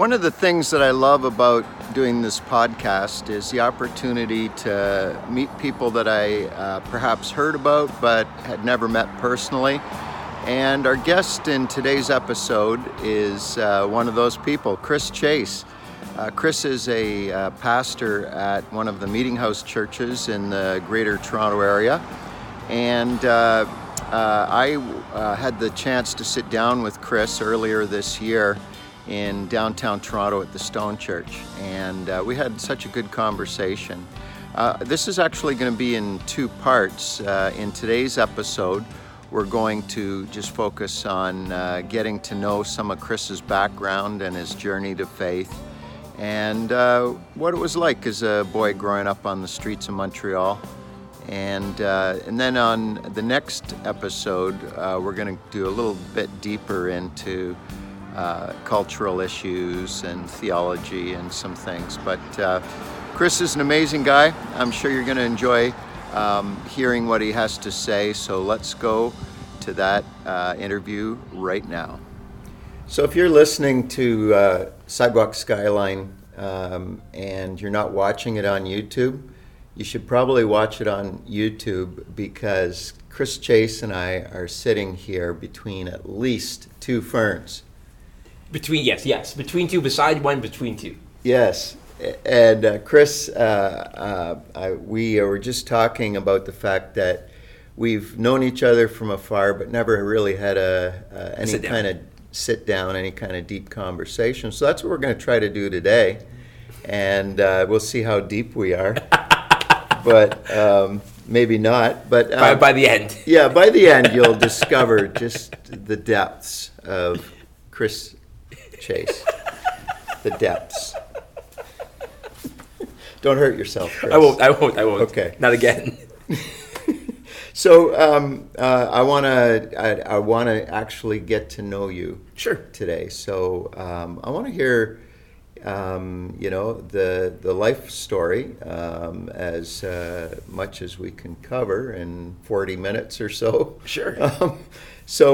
One of the things that I love about doing this podcast is the opportunity to meet people that I perhaps heard about but had never met personally. And our guest in today's episode is one of those people, Chris Chase. Chris is a pastor at one of the Meeting House churches in the Greater Toronto Area. And I had the chance to sit down with Chris earlier this year in downtown Toronto at the Stone Church, and we had such a good conversation. This is actually going to be in two parts. In today's episode, we're going to just focus on getting to know some of Chris's background and his journey to faith, and what it was like as a boy growing up on the streets of Montreal. And then on the next episode, we're going to do a little bit deeper into cultural issues and theology and some things. But Chris is an amazing guy. I'm sure you're going to enjoy hearing what he has to say. So let's go to that interview right now. So if you're listening to Sidewalk Skyline and you're not watching it on YouTube, you should probably watch it on YouTube, because Chris Chase and I are sitting here between at least two ferns. Between two, beside one, between two. Yes, and Chris, we were just talking about the fact that we've known each other from afar, but never really had any kind of sit down, any kind of deep conversation. So that's what we're going to try to do today, and we'll see how deep we are, but maybe not. But by the end. Yeah, by the end, you'll discover just the depths of Chris Chase. The depths. Don't hurt yourself, Chris. I won't. Okay. Not again. So I want to actually get to know you. Sure. Today. So I want to hear, the life story as much as we can cover in 40 minutes or so. Sure. So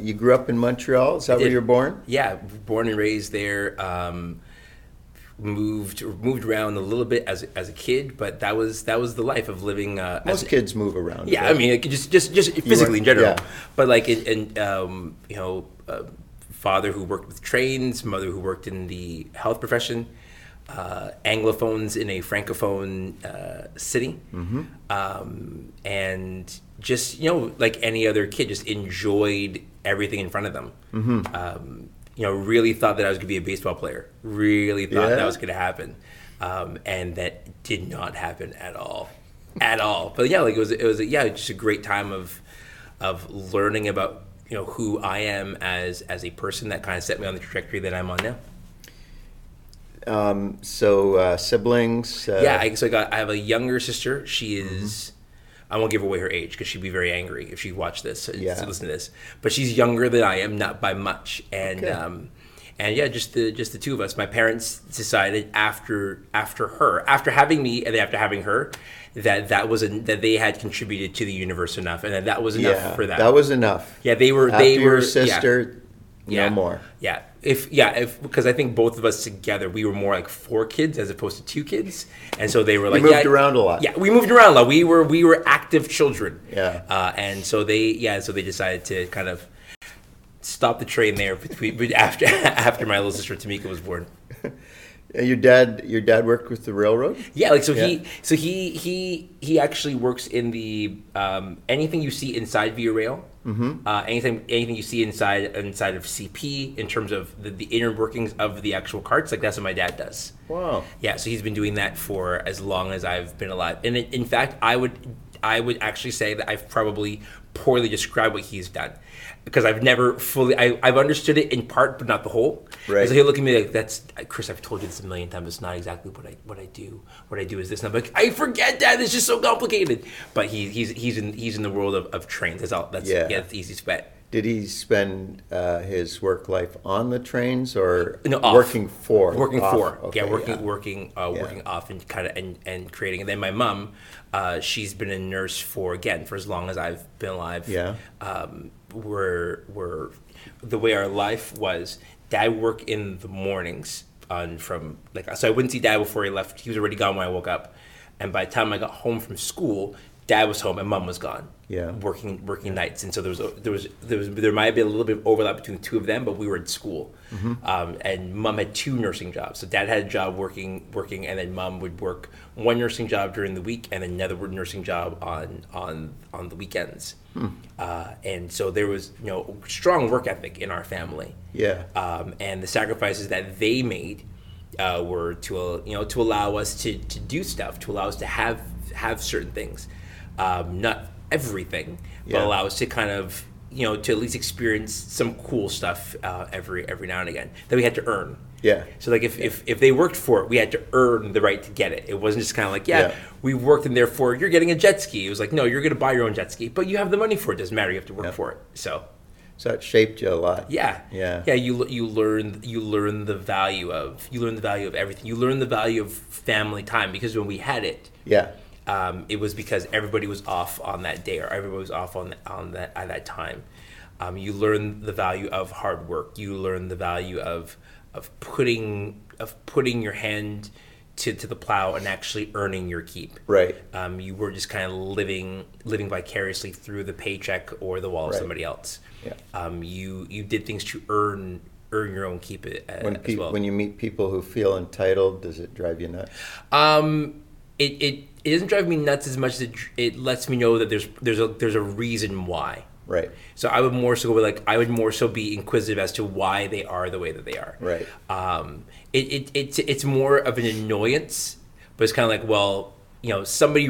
you grew up in Montreal. Is that where you were born? Yeah, born and raised there. Moved around a little bit as a kid, but that was the life of living. Most kids move around. Yeah, right? I mean, like, just physically in general. Yeah. But like, father who worked with trains, mother who worked in the health profession, Anglophones in a Francophone city, mm-hmm. And. Just, like any other kid, just enjoyed everything in front of them. Mm-hmm. Really thought that I was going to be a baseball player. Really thought that was going to happen. And that did not happen at all. At all. But yeah, like it was just a great time of learning about, who I am as a person. That kind of set me on the trajectory that I'm on now. So siblings? I have a younger sister. She is... Mm-hmm. I won't give away her age because she'd be very angry if she watched this and listened to this. But she's younger than I am, not by much. And okay. Just the two of us. My parents decided after having me and after having her, that they had contributed to the universe enough, and that was enough for that. That was enough. Yeah, they were. After they were your sister. Yeah. No more. Yeah. If because I think both of us together, we were more like four kids as opposed to two kids, and so they were like moved around a lot. Yeah, we moved around a lot. We were active children. Yeah, and so they decided to kind of stop the train there between after my little sister Tamika was born. Your dad worked with the railroad? Yeah, like so. Yeah. He actually works in the anything you see inside Via Rail. Mm-hmm. Anything you see inside of CP in terms of the inner workings of the actual carts, like that's what my dad does. Wow. Yeah, so he's been doing that for as long as I've been alive. And in fact, I would actually say that I've probably poorly described what he's done, because I've never fully I've understood it in part but not the whole. Right. So he'll look at me like, "That's Chris. I've told you this a million times. It's not exactly what I do. What I do is this." And I'm like, "I forget that. It's just so complicated." But he's in the world of trains. That's all. That's that's the easiest bet. Did he spend his work life on the trains or off. Working for? Okay, working off and kind of and creating. And then my mom, she's been a nurse for as long as I've been alive. Yeah. were the way our life was. Dad worked in the mornings on from like, so I wouldn't see Dad before he left. He was already gone when I woke up, and by the time I got home from school, Dad was home and Mom was gone. Yeah, working nights, and so there might be a little bit of overlap between the two of them, but we were at school, mm-hmm. And Mom had two nursing jobs. So Dad had a job working, and then Mom would work one nursing job during the week and another nursing job on the weekends. Hmm. And so there was strong work ethic in our family. Yeah, and the sacrifices that they made were to allow us to do stuff, to allow us to have certain things, not everything, but allow us to kind of to at least experience some cool stuff every now and again that we had to earn. Yeah. So like if they worked for it, we had to earn the right to get it. It wasn't just kind of like we worked and therefore you're getting a jet ski. It was like, no, you're going to buy your own jet ski, but you have the money for it. It doesn't matter. You have to work for it. So it shaped you a lot. Yeah. Yeah. Yeah. You learn the value of everything. You learn the value of family time because when we had it. Yeah. It was because everybody was off on that day, or everybody was off at that time. You learn the value of hard work. You learn the value of putting your hand to the plow and actually earning your keep. Right. You were just kind of living vicariously through the paycheck or the wall of somebody else. Yeah. You did things to earn your own keep as well. When you meet people who feel entitled, does it drive you nuts? It doesn't drive me nuts as much as it lets me know that there's a reason why. Right. So I would more so be inquisitive as to why they are the way that they are. Right. It's more of an annoyance, but it's kind of like, well, something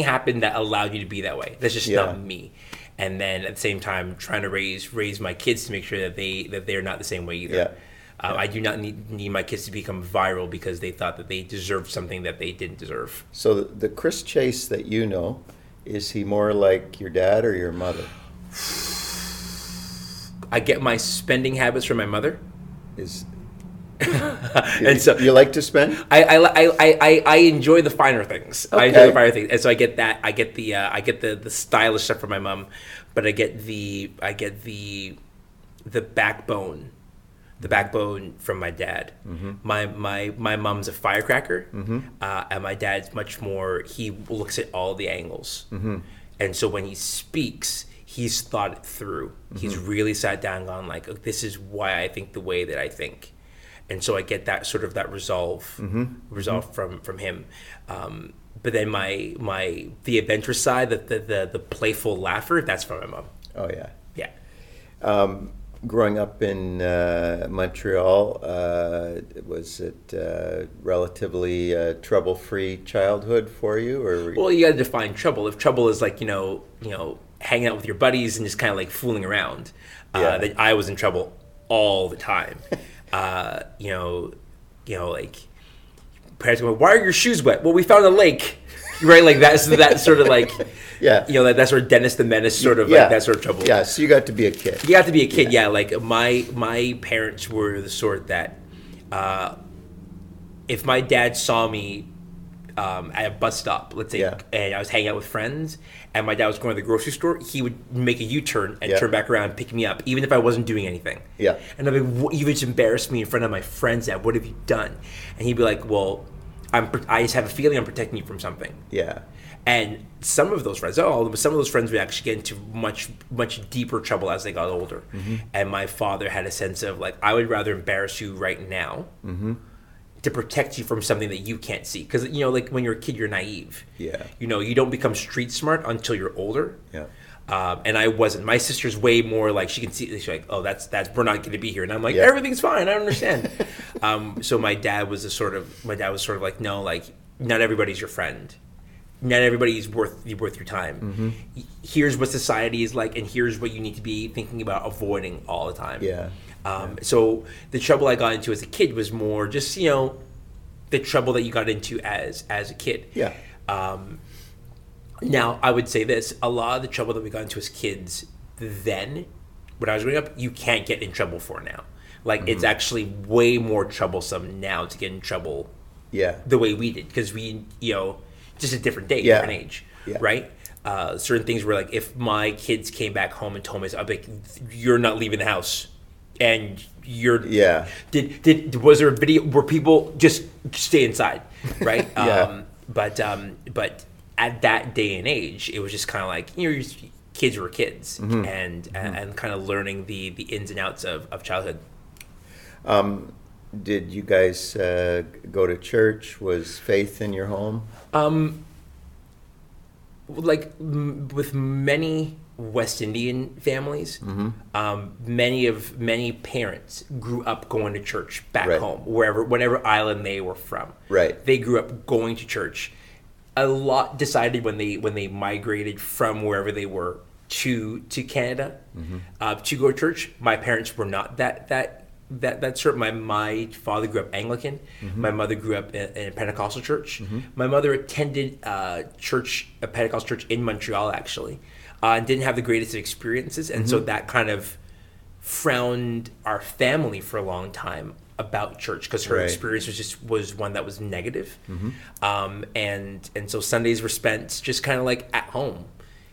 happened that allowed you to be that way. That's just not me. And then at the same time, trying to raise my kids to make sure that they're not the same way either. Yeah. I do not need my kids to become viral because they thought that they deserved something that they didn't deserve. So the Chris Chase that you know, is he more like your dad or your mother? I get my spending habits from my mother. And so you like to spend? I enjoy the finer things. Okay. I enjoy the finer things, and so I get that. I get the stylish stuff from my mom, but I get the backbone. The backbone from my dad. Mm-hmm. My mom's a firecracker, mm-hmm. And my dad's much more. He looks at all the angles, mm-hmm. and so when he speaks, he's thought it through. Mm-hmm. He's really sat down, and gone like, oh, "This is why I think the way that I think," and so I get that sort of that resolve mm-hmm. from him. But then the adventurous side, the playful laugher, that's from my mom. Oh yeah, yeah. Growing up in Montreal, was it relatively trouble-free childhood for you, or? Well, you got to define trouble. If trouble is like hanging out with your buddies and just kind of like fooling around, then I was in trouble all the time. Like parents go, "Why are your shoes wet?" Well, we found a lake. Right, like that's that sort of like, that sort of Dennis the Menace sort of like that sort of trouble. Yeah, so you got to be a kid. Like my parents were the sort that, if my dad saw me at a bus stop, let's say, and I was hanging out with friends, and my dad was going to the grocery store, he would make a U-turn and turn back around and pick me up, even if I wasn't doing anything. Yeah, and I'd be you just embarrassed me in front of my friends. That what have you done? And he'd be like, well. I just have a feeling I'm protecting you from something. Yeah. And some of those friends, would actually get into much deeper trouble as they got older. Mm-hmm. And my father had a sense of like, I would rather embarrass you right now mm-hmm. to protect you from something that you can't see. Because, like when you're a kid, you're naive. Yeah. You don't become street smart until you're older. Yeah. And I wasn't. My sister's way more like she can see. She's like, "Oh, we're not going to be here." And I'm like, "Everything's fine. I don't understand." So my dad was sort of like, "No, like not everybody's your friend. Not everybody's worth your time. Mm-hmm. Here's what society is like, and here's what you need to be thinking about avoiding all the time." Yeah. So the trouble I got into as a kid was more just the trouble that you got into as a kid. Yeah. Now, I would say this, a lot of the trouble that we got into as kids then, when I was growing up, you can't get in trouble for now. Like, mm-hmm. it's actually way more troublesome now to get in trouble the way we did. Because we, just a different day, different age, right? certain things where, like, if my kids came back home and told me, I'd be like, you're not leaving the house. And you're... Yeah. Was there a video where people just stay inside, right? Yeah. But at that day and age, it was just kind of like, you know, kids were kids, mm-hmm. and kind of learning the ins and outs of childhood. Did you guys go to church? Was faith in your home? With many West Indian families, mm-hmm. Many parents grew up going to church back right. home, whatever island they were from. Right, they grew up going to church. A lot decided when they migrated from wherever they were to Canada, mm-hmm. To go to church. My parents were not that sort. My father grew up Anglican. Mm-hmm. My mother grew up in a Pentecostal church. Mm-hmm. My mother attended a Pentecostal church in Montreal, actually. And didn't have the greatest of experiences, and mm-hmm. so that kind of frowned our family for a long time about church, because her right. experience was one that was negative, mm-hmm. And so Sundays were spent just kind of like at home.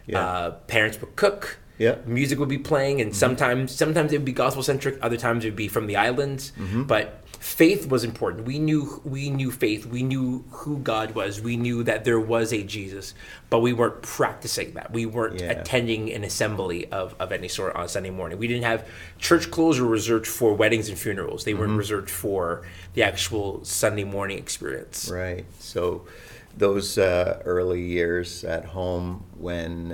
Yeah. Parents would cook, yeah. music would be playing, and mm-hmm. sometimes it would be gospel centric, other times it would be from the islands, mm-hmm. but faith was important. We knew faith. We knew who God was. We knew that there was a Jesus, but we weren't practicing that. We weren't yeah. attending an assembly of any sort on Sunday morning. We didn't have church clothes were reserved for weddings and funerals. They mm-hmm. weren't reserved for the actual Sunday morning experience. Right. So those early years at home when,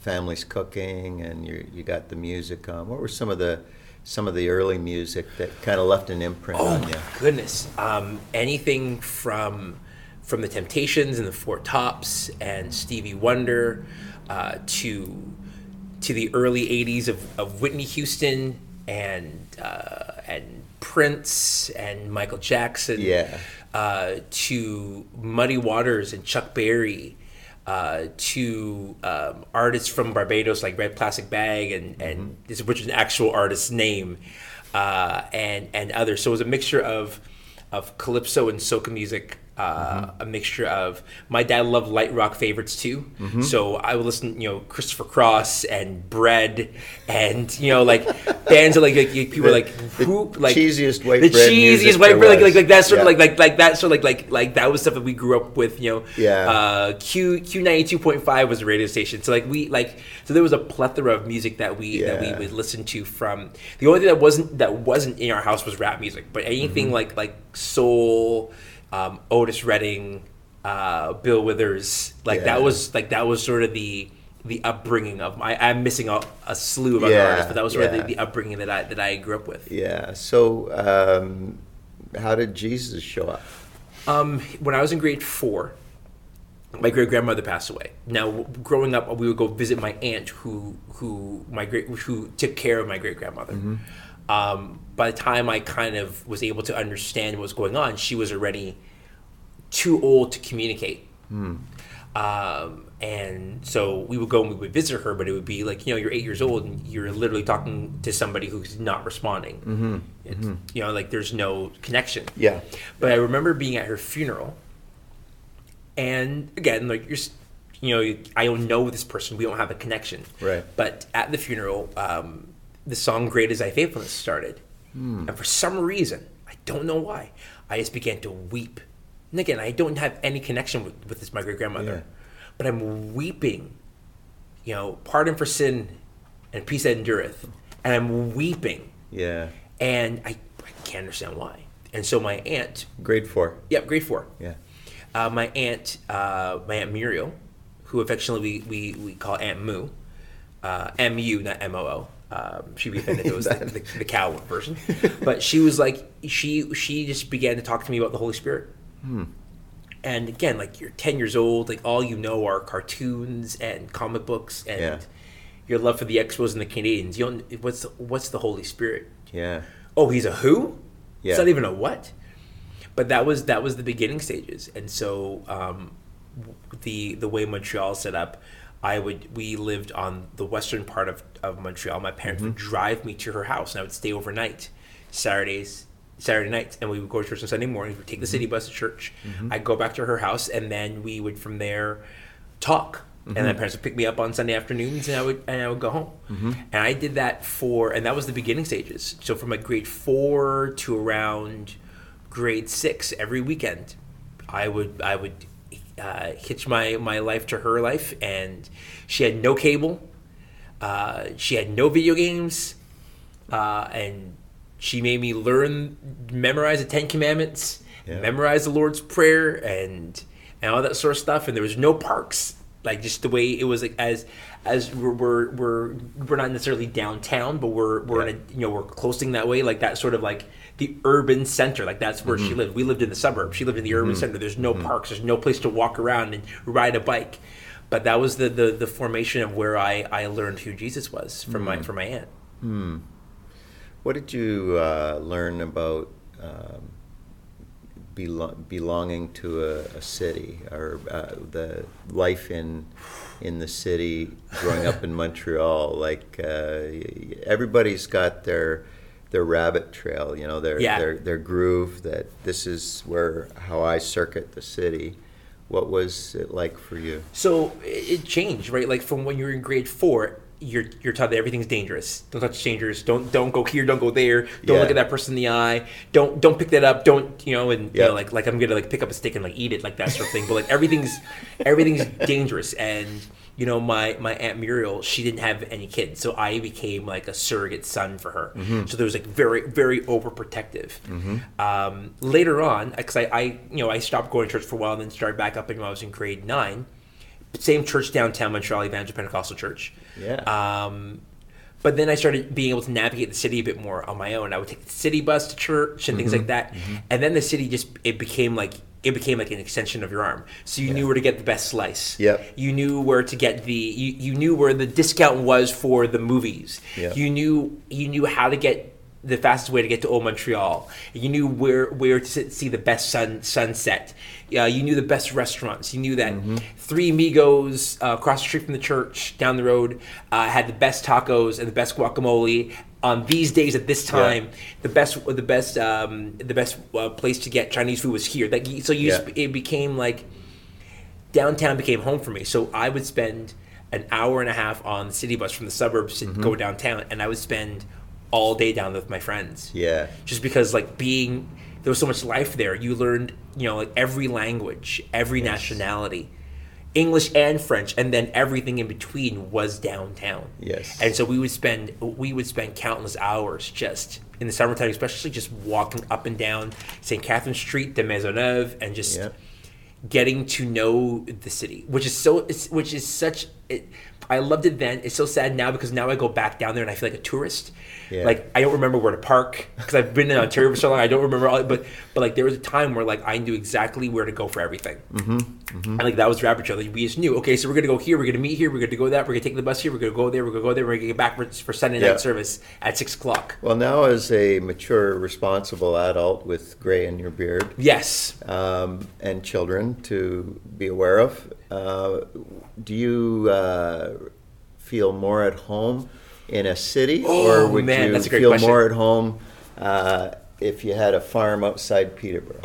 family's cooking and you got the music on, what were some of the early music that kind of left an imprint on you? Oh, my goodness. Anything from The Temptations and The Four Tops and Stevie Wonder to the early 80s of Whitney Houston and Prince and Michael Jackson, yeah. To Muddy Waters and Chuck Berry, to artists from Barbados like Red Plastic Bag and this, which is an actual artist's name, and others. So it was a mixture of calypso and soca music, mm-hmm. a mixture of, my dad loved light rock favorites too, mm-hmm. so I would listen, Christopher Cross and Bread and bands that like people cheesiest white bread, that was stuff that we grew up with, yeah. Q92.5 was the radio station, so there was a plethora of music that we yeah. that we would listen to. From the only thing that wasn't in our house was rap music, but anything mm-hmm. like soul, Otis Redding, Bill Withers, yeah. that was sort of the upbringing of my. I'm missing a slew of other yeah. artists, but that was sort yeah. of the upbringing that I grew up with. Yeah. So, how did Jesus show up? When I was in grade 4, my great grandmother passed away. Now, growing up, we would go visit my aunt who took care of my great grandmother. Mm-hmm. By the time I kind of was able to understand what was going on, she was already too old to communicate. Mm. And so we would go and we would visit her, but it would be like, you're 8 years old and you're literally talking to somebody who's not responding. Mm-hmm. Mm-hmm. There's no connection. Yeah. But I remember being at her funeral, and again, I don't know this person. We don't have a connection. Right. But at the funeral, the song Great Is Thy Faithfulness started. Mm. And for some reason, I don't know why, I just began to weep. And again, I don't have any connection with this, my great-grandmother. Yeah. But I'm weeping, pardon for sin and peace that endureth. And I'm weeping. Yeah. And I can't understand why. And so my aunt... Grade 4. Yep, yeah, grade 4. Yeah. My Aunt Muriel, who affectionately we call Aunt Moo, M-U, not M-O-O. She'd be offended if it was the cow version. But she was like, she just began to talk to me about the Holy Spirit. Hmm. And again, you're 10 years old, all you know are cartoons and comic books and yeah. your love for the Expos and the Canadians. You don't, what's the Holy Spirit? Yeah. Oh, he's a who? Yeah. It's not even a what. But that was the beginning stages. And so the way Montreal set up, we lived on the western part of Montreal. My parents mm-hmm. would drive me to her house, and I would stay overnight Saturday nights, and we would go to church on Sunday mornings. We'd take the mm-hmm. city bus to church. Mm-hmm. I'd go back to her house, and then we would from there talk Mm-hmm. And my parents would pick me up on Sunday afternoons, and I would go home. Mm-hmm. And I did that and that was the beginning stages. So from like grade 4 to around grade 6, every weekend, I would hitch my life to her life, and she had no cable, she had no video games, and she made me memorize the Ten Commandments, yeah. memorize the Lord's Prayer, and all that sort of stuff. And there was no parks, like just the way it was. Like as we're not necessarily downtown, but we're yeah. in a, you know, we're closing that way, like that sort of like the urban center, like that's where mm-hmm. she lived. We lived in the suburbs. She lived in the urban mm-hmm. center. There's no mm-hmm. parks. There's no place to walk around and ride a bike. But that was the formation of where I learned who Jesus was from mm-hmm. from my aunt. Mm. What did you learn about belonging to a city, or the life in the city? Growing up in Montreal, like everybody's got their rabbit trail, you know, their groove, that this is how I circuit the city. What was it like for you? So it changed, right? Like from when you were in grade 4, you're taught that everything's dangerous. Don't touch strangers. Don't go here. Don't go there. Don't look at that person in the eye. Don't pick that up. Don't, you know, and you know, like I'm gonna like pick up a stick and like eat it, like that sort of thing. But like everything's dangerous. And you know, my Aunt Muriel, she didn't have any kids, so I became like a surrogate son for her. Mm-hmm. So there was like very, very overprotective. Mm-hmm. Later on, because I stopped going to church for a while and then started back up when I was in grade 9. Same church downtown Montreal, Evangel Pentecostal Church. Yeah. But then I started being able to navigate the city a bit more on my own. I would take the city bus to church and mm-hmm. things like that. Mm-hmm. And then the city became like an extension of your arm. So you knew where to get the best slice. Yep. You knew where to get you knew where the discount was for the movies. Yep. You knew how to get the fastest way to get to Old Montreal. You knew where to see the best sunset. You knew the best restaurants. You knew that mm-hmm. Three Migos across the street from the church, down the road, had the best tacos and the best guacamole on these days at this time. Yeah. The best place to get Chinese food was here. Like, so it became like downtown became home for me. So I would spend an hour and a half on the city bus from the suburbs to mm-hmm. go downtown, and I would spend all day down with my friends. Yeah. Just because like there was so much life there. You learned, you know, like every language, every nationality, English and French, and then everything in between was downtown. Yes. And so we would spend countless hours just in the summertime, especially just walking up and down St. Catherine Street, to Maisonneuve, and just getting to know the city, I loved it then. It's so sad now, because now I go back down there and I feel like a tourist. Yeah. Like I don't remember where to park, because I've been in Ontario for so long. I don't remember all. But like there was a time where like I knew exactly where to go for everything. Mm-hmm. Mm-hmm. And like that was rabbit trail. Like, we just knew. Okay, so we're gonna go here. We're gonna meet here. We're gonna go that. We're gonna take the bus here. We're gonna go there. We're gonna go there. We're gonna get back for Sunday night service at 6:00. Well, now as a mature, responsible adult with gray in your beard, and children to be aware of. Do you feel more at home in a city, or would you feel question. More at home if you had a farm outside Peterborough?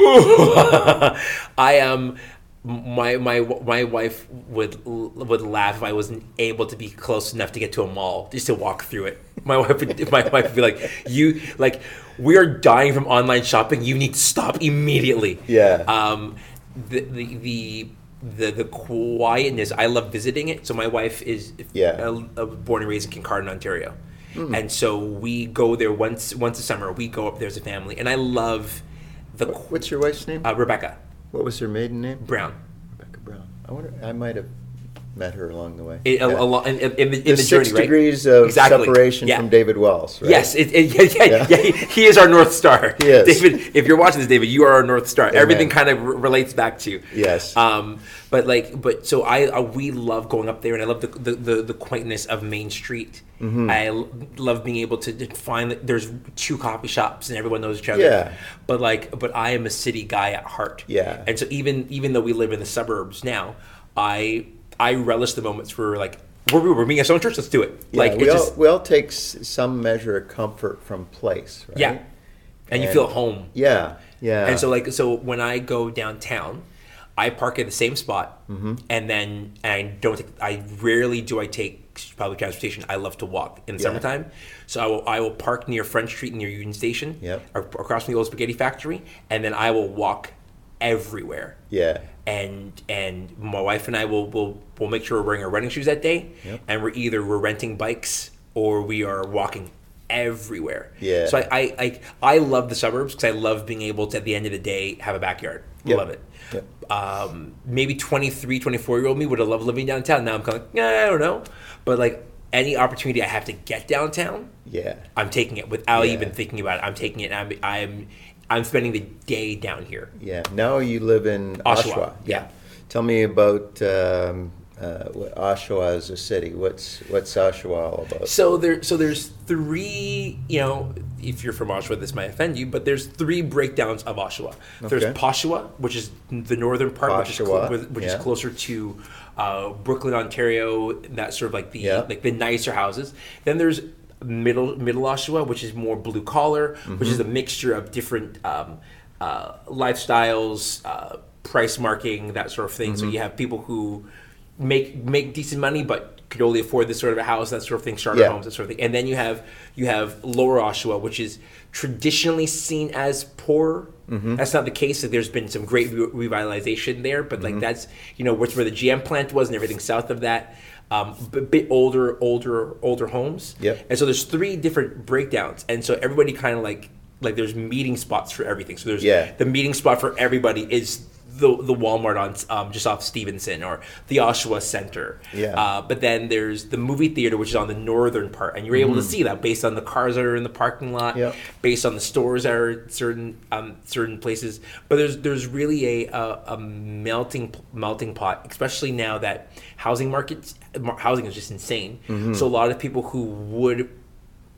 I am. My wife would laugh if I wasn't able to be close enough to get to a mall just to walk through it. My wife would be like, "You like we are dying from online shopping. You need to stop immediately." Yeah. The quietness, I love visiting it. So my wife is born and raised in Kincardine, Ontario. Mm. And so we go there once a summer. We go up there as a family. And I love What's your wife's name? Rebecca. What was her maiden name? Brown. Rebecca Brown. I wonder, I might have met her along the way. In the journey, right? 6 degrees of separation from David Wells, right? Yes. He is our North Star. Yes. David, if you're watching this, David, you are our North Star. Amen. Everything kind of relates back to you. Yes. So we love going up there, and I love the quaintness of Main Street. Mm-hmm. I love being able to find that there's 2 coffee shops and everyone knows each other. Yeah. But I am a city guy at heart. Yeah. And so even though we live in the suburbs now, I relish the moments where we're like, we're meeting at Stone Church, let's do it. Yeah, like we all take some measure of comfort from place, right? Yeah, and you feel at home. Yeah, yeah. And so when I go downtown, I park at the same spot, mm-hmm. and then I rarely take public transportation. I love to walk in the summertime, so I will park near French Street near Union Station, across from the old spaghetti factory, and then I will walk everywhere. Yeah. And my wife and I will make sure we're wearing our running shoes that day, and we're either renting bikes or we are walking everywhere. Yeah. So I love the suburbs because I love being able to, at the end of the day, have a backyard. Yep. Love it. Yep. Maybe 23, 24-year-old me would have loved living downtown. Now I'm kind of like, I don't know. But like any opportunity I have to get downtown, I'm taking it without even thinking about it. I'm taking it. And I'm spending the day down here. Yeah. Now you live in Oshawa. Yeah. Tell me about Oshawa as a city. What's Oshawa all about? So there's three. If you're from Oshawa, this might offend you, but there's three breakdowns of Oshawa. Okay. There's Poshawa, which is the northern part, Oshawa, which is closer to Brooklyn, Ontario. That's sort of like the nicer houses. Then there's middle Oshawa, which is more blue collar, mm-hmm. which is a mixture of different lifestyles, price marking, that sort of thing. Mm-hmm. So you have people who make decent money but could only afford this sort of a house, that sort of thing, charter homes, that sort of thing. And then you have Lower Oshawa, which is traditionally seen as poor. Mm-hmm. That's not the case. Like, there's been some great revitalization there, but like mm-hmm. that's where the GM plant was and everything south of that. A bit older homes. Yep. And so there's three different breakdowns. And so everybody kind of like there's meeting spots for everything. So there's the meeting spot for everybody is the Walmart on just off Stevenson or the Oshawa Center. Yeah. But then there's the movie theater, which is on the northern part. And you're able to see that based on the cars that are in the parking lot, based on the stores that are at certain places. But there's really a melting pot, especially now that housing is just insane. Mm-hmm. So a lot of people who would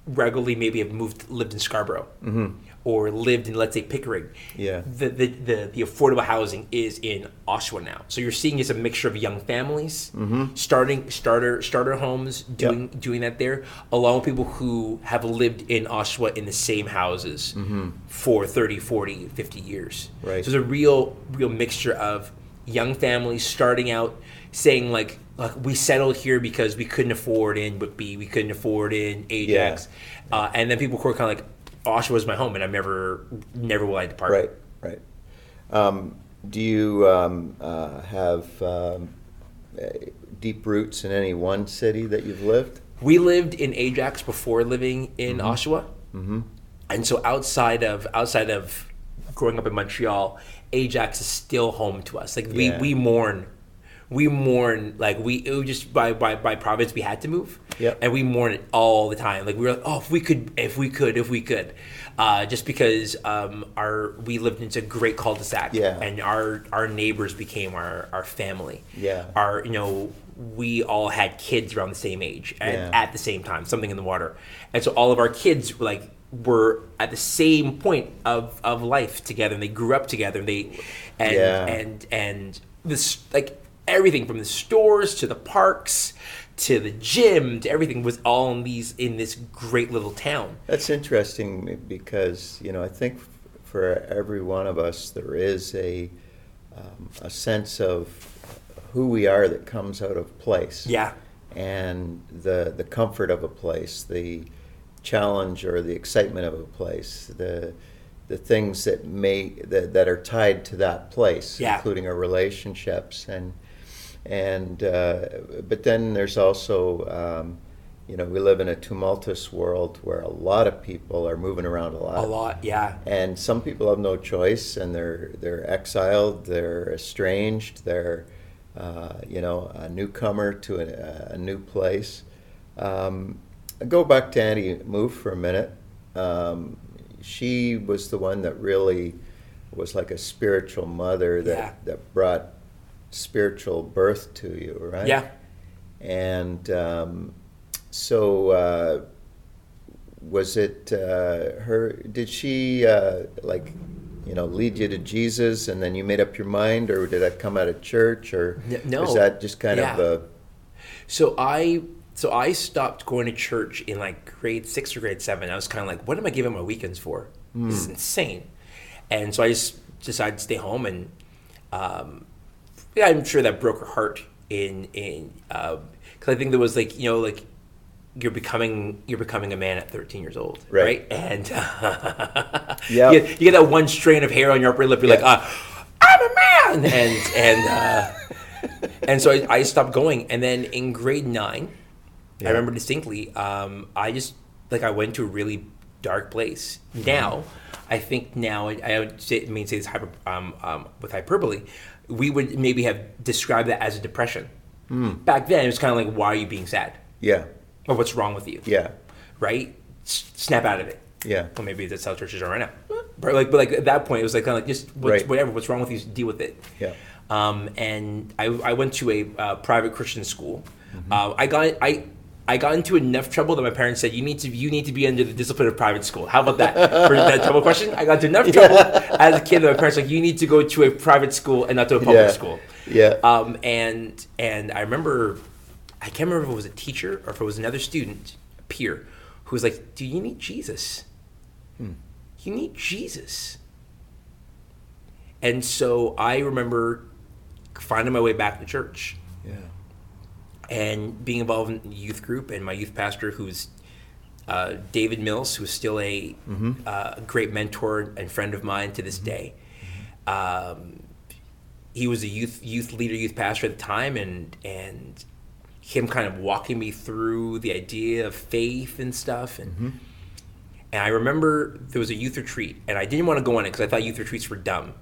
regularly maybe have lived in Scarborough. Mm-hmm. Or lived in, let's say, Pickering. Yeah. The affordable housing is in Oshawa now, so you're seeing it's a mixture of young families mm-hmm. starting starter homes, doing that there, along with people who have lived in Oshawa in the same houses mm-hmm. for 30, 40, 50 years. Right. So there's a real mixture of young families starting out, saying like we settled here because we couldn't afford in Whitby, we couldn't afford in Ajax, and then people who are kind of like, Oshawa is my home, and I'm never will I depart. Right. Do you have deep roots in any one city that you've lived? We lived in Ajax before living in mm-hmm. Oshawa, mm-hmm. and so outside of growing up in Montreal, Ajax is still home to us. Like we mourn like it was just by province we had to move. Yep. And we mourn it all the time. Like we were like, oh, if we could, just because we lived into a great cul-de-sac, and our neighbors became our family. Yeah. We all had kids around the same age and at the same time, something in the water, and so all of our kids were like. Were at the same point of life together, and they grew up together. And this like everything from the stores to the parks to the gym to everything was all in this great little town. That's interesting because I think for every one of us there is a sense of who we are that comes out of place. Yeah, and the comfort of a place, the challenge or the excitement of a place, the things that that are tied to that place, including our relationships, and but then there's also we live in a tumultuous world where a lot of people are moving around a lot, and some people have no choice, and they're exiled, they're estranged, they're a newcomer to a new place. Go back to Annie Mouffe for a minute. She was the one that really was like a spiritual mother that brought spiritual birth to you, right? Yeah. And so was it her? Did she lead you to Jesus, and then you made up your mind, or did that come out of church, or no? Was that just kind of a? So I stopped going to church in like grade 6 or grade 7. I was kind of like, what am I giving my weekends for? This is insane. And so I just decided to stay home and yeah, I'm sure that broke her heart in because I think there was like you're becoming a man at 13 years old, right? And yeah, you get that one strain of hair on your upper lip. You're like, I'm a man, and so I stopped going. And then in grade 9, I remember distinctly, I just I went to a really dark place. Now, I think I would say this with hyperbole. We would maybe have described that as a depression. Back then, it was kind of like, why are you being sad? Yeah. Or what's wrong with you? Yeah. Right? Snap out of it. Yeah. Well, maybe that's how churches are right now. But at that point, it was whatever, what's wrong with you, just deal with it. Yeah. And I went to a private Christian school. Mm-hmm. I got into enough trouble that my parents said, you need to be under the discipline of private school. How about that? For that trouble question? I got into enough trouble as a kid that my parents were like, you need to go to a private school and not to a public school. Yeah. And I remember, I can't remember if it was a teacher or if it was another student, a peer, who was like, dude, you need Jesus. You need Jesus. And so I remember finding my way back to church. Yeah. And being involved in the youth group, and my youth pastor, who's David Mills, who's still a great mentor and friend of mine to this day. He was a youth leader, youth pastor at the time, and him kind of walking me through the idea of faith and stuff. And I remember there was a youth retreat, and I didn't want to go on it because I thought youth retreats were dumb,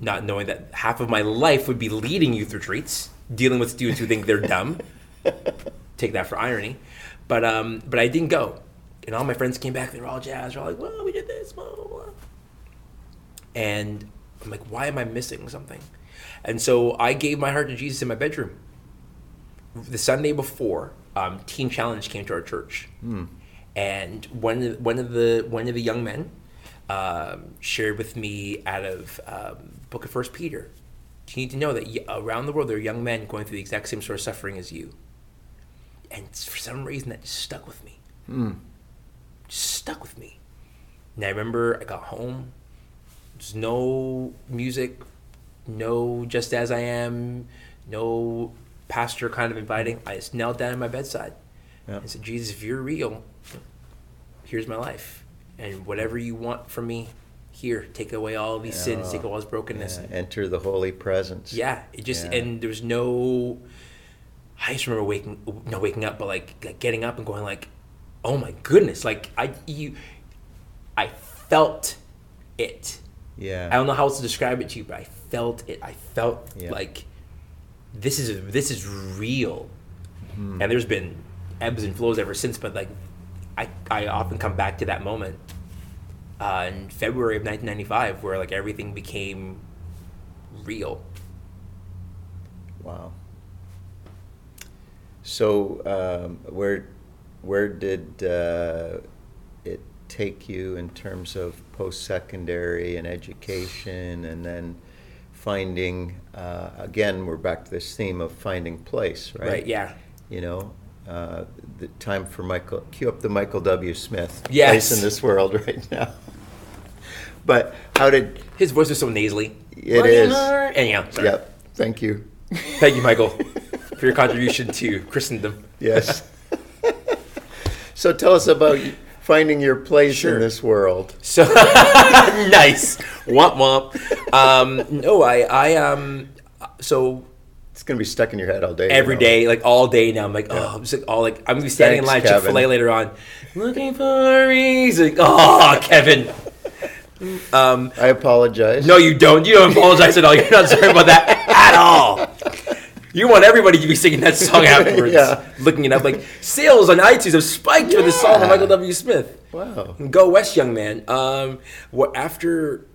not knowing that half of my life would be leading youth retreats, dealing with students who think they're dumb. Take that for irony. But I didn't go. And all my friends came back. They were all jazzed. They were all like, well, we did this, blah, blah, blah. And I'm like, why am I missing something? And so I gave my heart to Jesus in my bedroom. The Sunday before, Teen Challenge came to our church. And one of the young men shared with me out of Book of First Peter. You need to know that around the world there are young men going through the exact same sort of suffering as you. And for some reason that just stuck with me. Just stuck with me. And I remember I got home. There's no music, no Just As I Am, no pastor kind of inviting. I just knelt down at my bedside and said, Jesus, if you're real, here's my life. And whatever you want from me, here, take away all these sins, take away all this brokenness. Yeah. Enter the holy presence. Yeah, it just and there was no. I just remember waking up, but like getting up and going like, oh my goodness, I felt it. Yeah. I don't know how else to describe it to you, but I felt it. I felt like this is real, and there's been ebbs and flows ever since. But I often come back to that moment. In February of 1995, where everything became real. Wow. So where did it take you in terms of post-secondary and education, and then finding? Again, we're back to this theme of finding place, right? Right. Yeah. The time for Michael, cue up the Michael W. Smith place in this world right now. But how did... His voice is so nasally. It is. Anyhow, sorry. Yep. Thank you. Thank you, Michael, for your contribution to Christendom. Yes. So tell us about finding your place in this world. So nice. Womp womp. So... It's going to be stuck in your head all day. Every day, all day now. I'm like, oh, I'm just I'm going to be standing in line at Chick-fil-A later on. Looking for a reason. Oh, Kevin. I apologize. No, you don't. You don't apologize at all. You're not sorry about that at all. You want everybody to be singing that song afterwards. Yeah. Looking it up. Sales on iTunes have spiked with the song of Michael W. Smith. Wow. Go West, young man. After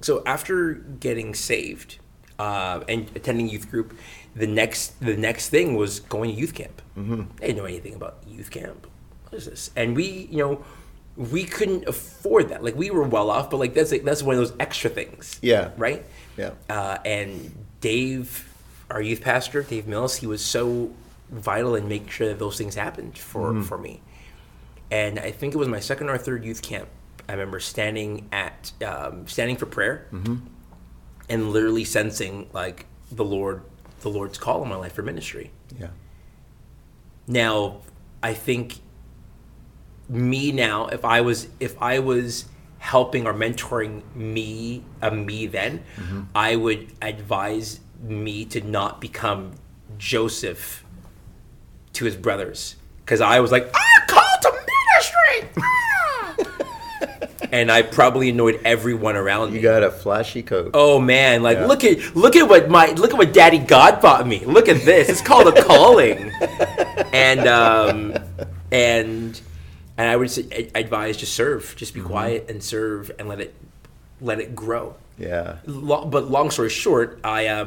getting saved and attending youth group, The next thing was going to youth camp. I didn't know anything about youth camp. What is this? And we couldn't afford that. We were well off, but that's one of those extra things. Yeah. Right. Yeah. And Dave, our youth pastor, Dave Mills, he was so vital in making sure that those things happened for me. And I think it was my second or third youth camp. I remember standing for prayer, and literally sensing the Lord the Lord's call in my life for ministry. Yeah. Now, I think me now, if I was helping or mentoring me then, mm-hmm. I would advise me to not become Joseph to his brothers, because I was like, I'm called to ministry. And I probably annoyed everyone around me. You got a flashy coat. Oh man, like yeah. look at what Daddy God bought me. Look at this. It's called a calling. And I would advise just serve, just be mm-hmm. quiet and serve and let it grow. Yeah. But long story short, I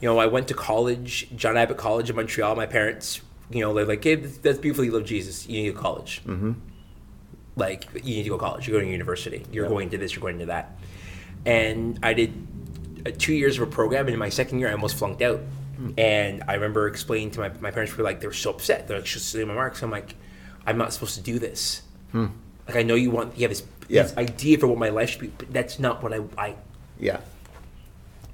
went to college, John Abbott College in Montreal. My parents, they're like, hey, that's beautiful. You love Jesus. You need to college. Mm-hmm. Like, you need to go to college, you're going to university, you're yeah. going to this, you're going to that. And I did 2 years of a program, and in my second year, I almost flunked out. Mm. And I remember explaining to my parents, they were so upset, they're like, just leave my marks. I'm like, I'm not supposed to do this. Mm. Like, I know you have this idea for what my life should be, but that's not what I. Yeah.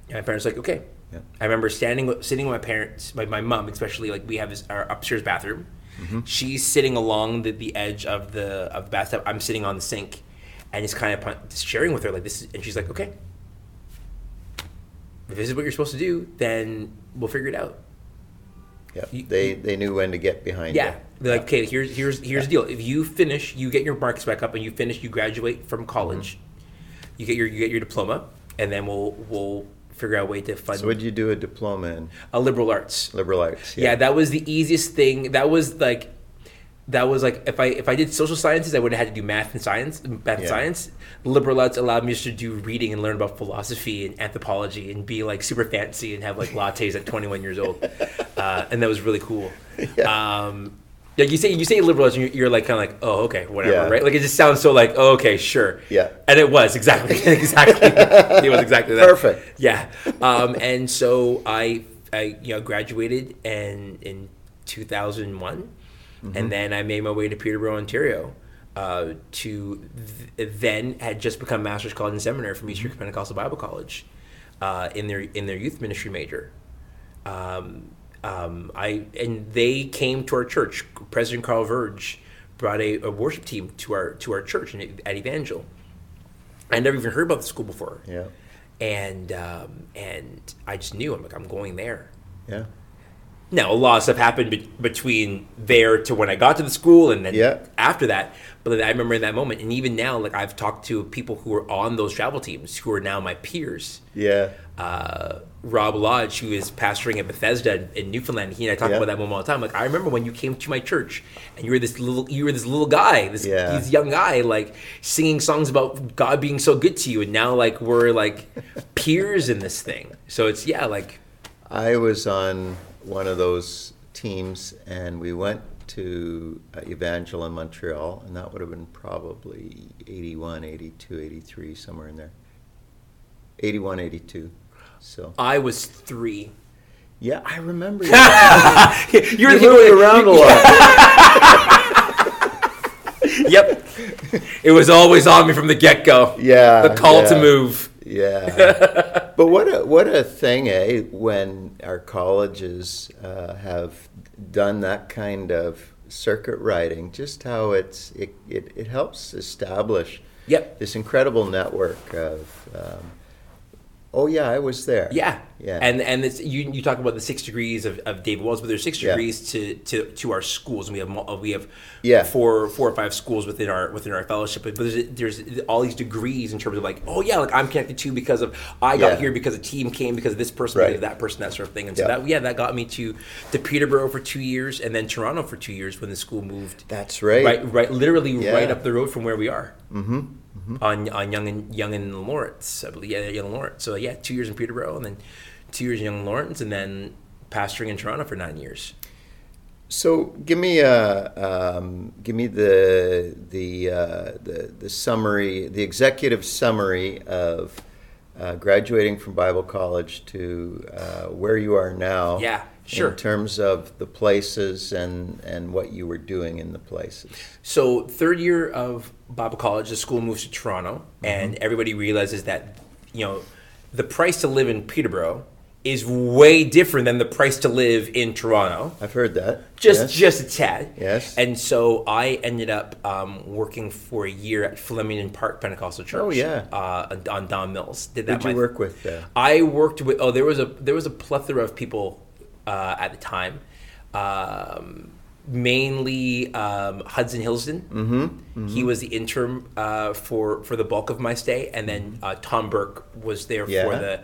And my parents were like, okay. Yeah. I remember sitting with my parents, my mom especially, like we have our upstairs bathroom. Mm-hmm. She's sitting along the edge of the bathtub. I'm sitting on the sink, and just kind of sharing with her like this. And she's like, "Okay, if this is what you're supposed to do, then we'll figure it out." Yeah, they knew when to get behind. Yeah, you. They're like, "Okay, here's the deal. If you finish, you get your marks back up, and you finish, you graduate from college, mm-hmm. you get your diploma, and then we'll figure out a way to fund. So what did you do a diploma in? Liberal arts. Liberal arts. Yeah. That was the easiest thing. That was like if I did social sciences, I would have had to do math and science. Liberal arts allowed me to do reading and learn about philosophy and anthropology and be like super fancy and have like lattes at 21 years old, and that was really cool. Yeah. Like you say liberal arts, and you're like kind of like, oh, okay, whatever, yeah. right? Like it just sounds so like, oh, okay, sure, yeah. And it was exactly, it was exactly that. Perfect. Yeah. And so I graduated in 2001, mm-hmm. and then I made my way to Peterborough, Ontario, then had just become Master's College and Seminary from Eastern Pentecostal Bible College, in their youth ministry major. They came to our church. President Carl Verge brought a worship team to our church at Evangel. I never even heard about the school before. Yeah, and I just knew I'm going there. Yeah. Now a lot of stuff happened between there to when I got to the school and then after that. But I remember in that moment, and even now, like I've talked to people who are on those travel teams who are now my peers. Yeah. Rob Lodge, who is pastoring at Bethesda in Newfoundland, he and I talk about that moment all the time. Like I remember when you came to my church, and you were this young guy, like singing songs about God being so good to you, and now like we're like peers in this thing. So it's like I was on one of those teams, and we went to Evangel in Montreal, and that would have been probably 81, 82, 83, somewhere in there. 81, 82. So I was 3. Yeah, I remember you. You're moving around a lot. Yep. It was always on me from the get-go. Yeah. The call to move. Yeah. But what a thing, eh, when our colleges have done that kind of circuit riding, just how it helps establish this incredible network of I was there. Yeah. Yeah. And it's, you talk about the 6 degrees of David Wells, but there's 6 degrees to our schools, and we have four or five schools within our fellowship, but there's all these degrees in terms of like, I'm connected to because of I got here because a team came because of this person, because of that person, that sort of thing. And so that got me to Peterborough for 2 years and then Toronto for 2 years when the school moved. That's right. Right literally right up the road from where we are. Mm-hmm. Mm-hmm. On Yonge and Lawrence, I believe. Yeah, Yonge and Lawrence. So 2 years in Peterborough, and then 2 years in Yonge and Lawrence, and then pastoring in Toronto for 9 years. So give me the summary, the executive summary of graduating from Bible college to where you are now. Yeah. Sure. In terms of the places and what you were doing in the places. So 3rd year of Bible college, the school moves to Toronto, mm-hmm. and everybody realizes that the price to live in Peterborough is way different than the price to live in Toronto. I've heard that. Just a tad. Yes. And so I ended up working for a year at Flemington Park Pentecostal Church. Oh yeah. On Don Mills. Did that. Who'd you work with there? I worked with. Oh, there was a plethora of people at the time. Mainly Hudson Hilsden. Mm-hmm. Mm-hmm. He was the interim for the bulk of my stay, and then Tom Burke was there for the.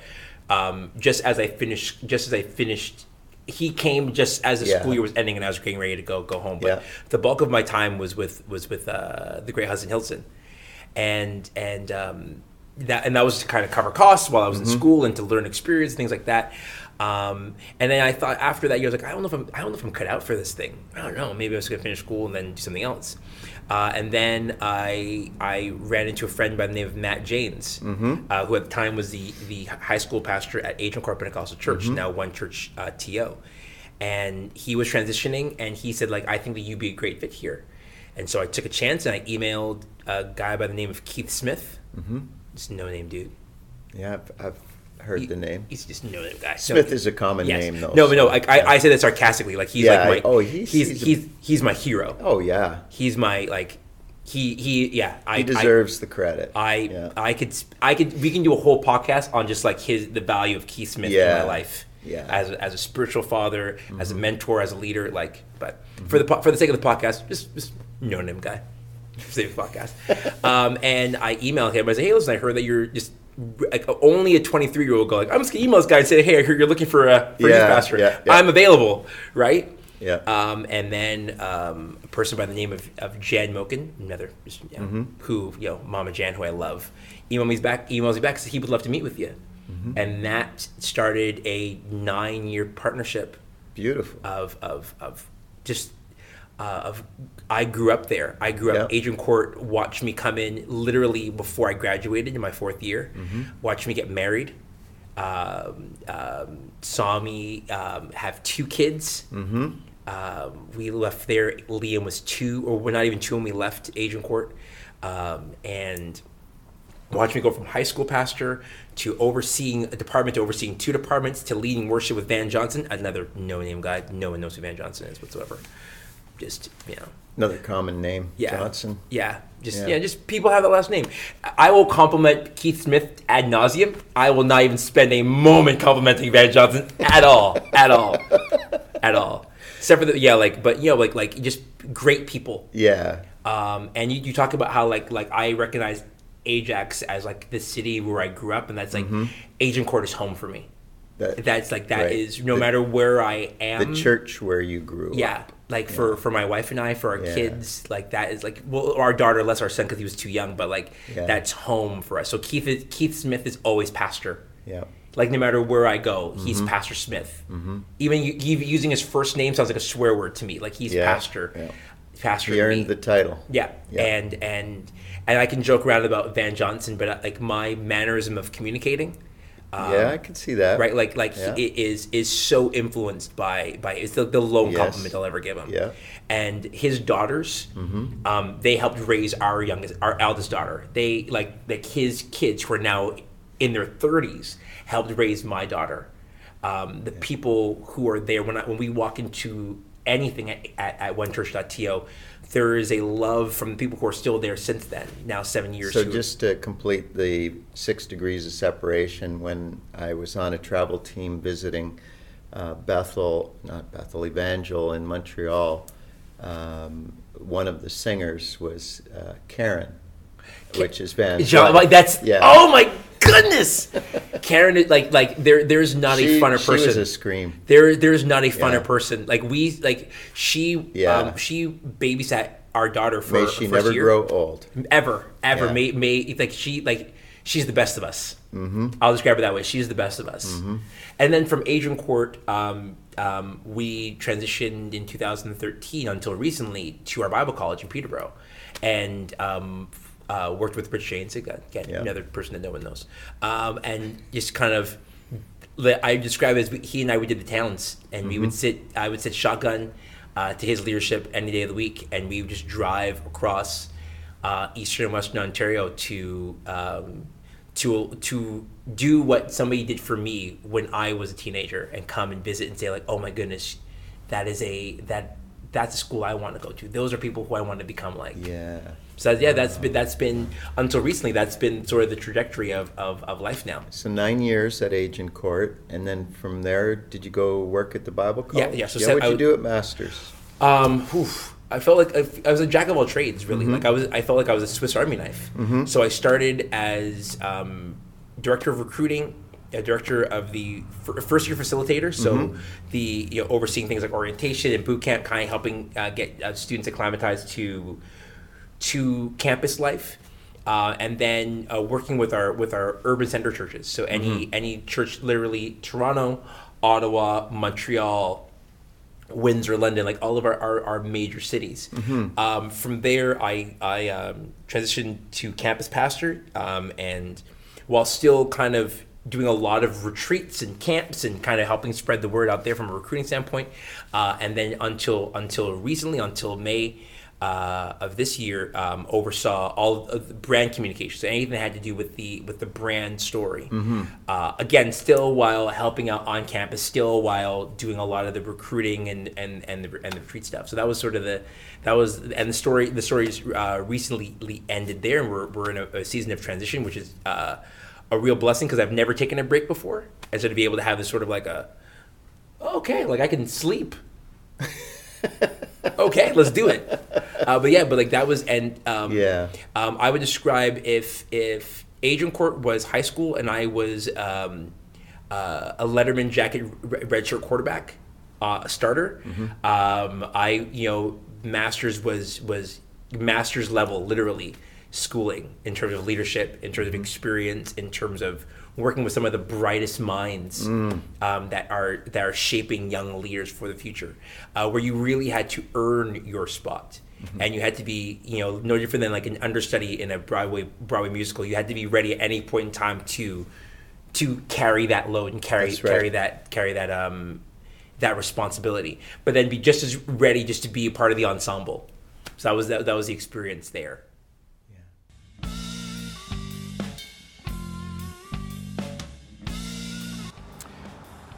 Just as I finished, he came just as the school year was ending and I was getting ready to go home. But the bulk of my time was with the great Hudson Hilsden, and that was to kind of cover costs while I was in school and to learn experience and things like that. And then I thought after that year, I was like, I don't know if I'm cut out for this thing. I don't know. Maybe I was going to finish school and then do something else. And then I ran into a friend by the name of Matt Janes, who at the time was the high school pastor at Ajax Pentecostal Church, now One Church TO. And he was transitioning, and he said, like, I think that you'd be a great fit here. And so I took a chance, and I emailed a guy by the name of Keith Smith. It's no name dude. Yeah, I've heard the name. He's just no name guy. So, Smith is a common name, though. No. I say that sarcastically. Like he's like my. He's my hero. Oh yeah. He's my He deserves the credit. We can do a whole podcast on just like the value of Keith Smith in my life. Yeah. As a spiritual father, as a mentor, as a leader, but for the sake of the podcast, just no name guy. Save the podcast. And I emailed him. I said, hey, listen, I heard that you're just. Like only a 23-year-old girl. Like, I'm just gonna email this guy and say, hey, I hear you're looking for a youth pastor. Yeah. I'm available, right? Yeah. And then a person by the name of Jan Moken, who Mama Jan, who I love, emails me back, said he would love to meet with you, and that started a 9-year partnership. Beautiful. I grew up there. I grew up. Adrian Court watched me come in literally before I graduated in my fourth year. Watched me get married. Saw me have 2 kids. We left there. Liam was 2, or we're not even 2 when we left Adrian Court, and watched me go from high school pastor to overseeing a department, to overseeing 2 departments, to leading worship with Van Johnson, another no-name guy. No one knows who Van Johnson is whatsoever. Just, another common name, Johnson. Yeah. Just people have that last name. I will compliment Keith Smith ad nauseum. I will not even spend a moment complimenting Van Johnson at all. Except for just great people. Yeah. And you talk about how like I recognize Ajax as like the city where I grew up, and that's like Ajax Court is home for me. That's no matter where I am. The church where you grew up. For my wife and I, for our kids, like that is like, well, our daughter, less our son because he was too young, but that's home for us. So Keith Smith is always pastor. Yeah. Like no matter where I go, he's Pastor Smith. Even using his first name sounds like a swear word to me. Like he's pastor. Yeah. Pastor. He earned the title. Yeah. And I can joke around about Van Johnson, but like my mannerism of communicating. I can see that. Right, he is so influenced by it's the lone compliment I'll ever give him. Yeah. And his daughters, they helped raise our eldest daughter. They his kids who are now in their 30s helped raise my daughter. The people who are there when we walk into anything at onechurch.to, there is a love from the people who are still there since then, now 7 years. So just to complete the 6 degrees of separation, when I was on a travel team visiting Evangel in Montreal, one of the singers was Karen, which is Van John. Like that's, oh my goodness. Karen is there's not a funner person. She was a scream. There's not a funner person. Like we she babysat our daughter for May she never grow old. Ever. Yeah. She's the best of us. I'll describe her that way. She's the best of us. And then from Adrian Court, we transitioned in 2013 until recently to our Bible college in Peterborough. And worked with Rich James again, another person that no one knows, and just kind of, I describe it as he and I, we did the towns, and I would sit shotgun to his leadership any day of the week, and we would just drive across Eastern and Western Ontario to do what somebody did for me when I was a teenager and come and visit and say like, oh my goodness, that's a school I want to go to. Those are people who I want to become like. Yeah. So yeah, that's been until recently. That's been sort of the trajectory of life now. So 9 years at Agent Court, and then from there, did you go work at the Bible College? Yeah. So what'd you do at Masters? I felt like I was a jack of all trades, really. Mm-hmm. Like I felt like I was a Swiss Army knife. Mm-hmm. So I started as director of recruiting, a director of the first year facilitator, so mm-hmm. Overseeing things like orientation and boot camp, kind of helping get students acclimatized to campus life, and then working with our urban center churches. So any church, literally Toronto, Ottawa, Montreal, Windsor, London, like all of our major cities. Mm-hmm. From there, I transitioned to campus pastor, and while still kind of doing a lot of retreats and camps and kind of helping spread the word out there from a recruiting standpoint. And then until recently, until May of this year, oversaw all of the brand communications, so anything that had to do with the brand story. Mm-hmm. Again, still while helping out on campus, still while doing a lot of the recruiting and the retreat stuff. So that was sort of the story recently ended there, and we're in a season of transition, which is a real blessing, because I've never taken a break before, and so to be able to have this sort of like I can sleep. Okay, let's do it. I would describe if Adrian Court was high school and I was a Letterman jacket redshirt quarterback, starter. Mm-hmm. Masters was Masters level, literally. Schooling in terms of leadership, in terms of experience, in terms of working with some of the brightest minds that are shaping young leaders for the future, where you really had to earn your spot, and you had to be no different than like an understudy in a Broadway musical. You had to be ready at any point in time to carry that load and carry that responsibility, but then be just as ready just to be a part of the ensemble. So that was the experience there.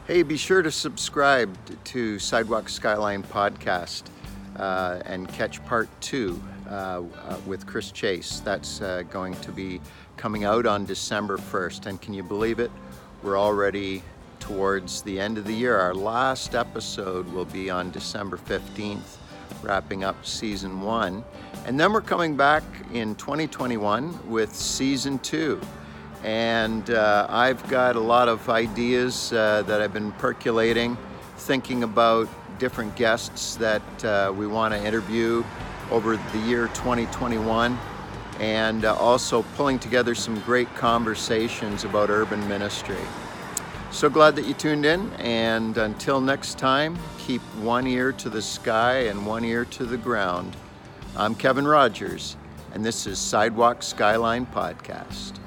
Hey, be sure to subscribe to Sidewalk Skyline Podcast and catch part 2 with Chris Chase. That's going to be coming out on December 1st. And can you believe it? We're already towards the end of the year. Our last episode will be on December 15th, wrapping up season 1. And then we're coming back in 2021 with season 2. And I've got a lot of ideas that I've been percolating, thinking about different guests that we want to interview over the year 2021, and also pulling together some great conversations about urban ministry. So glad that you tuned in, and until next time, keep one ear to the sky and one ear to the ground. I'm Kevin Rogers, and this is Sidewalk Skyline Podcast.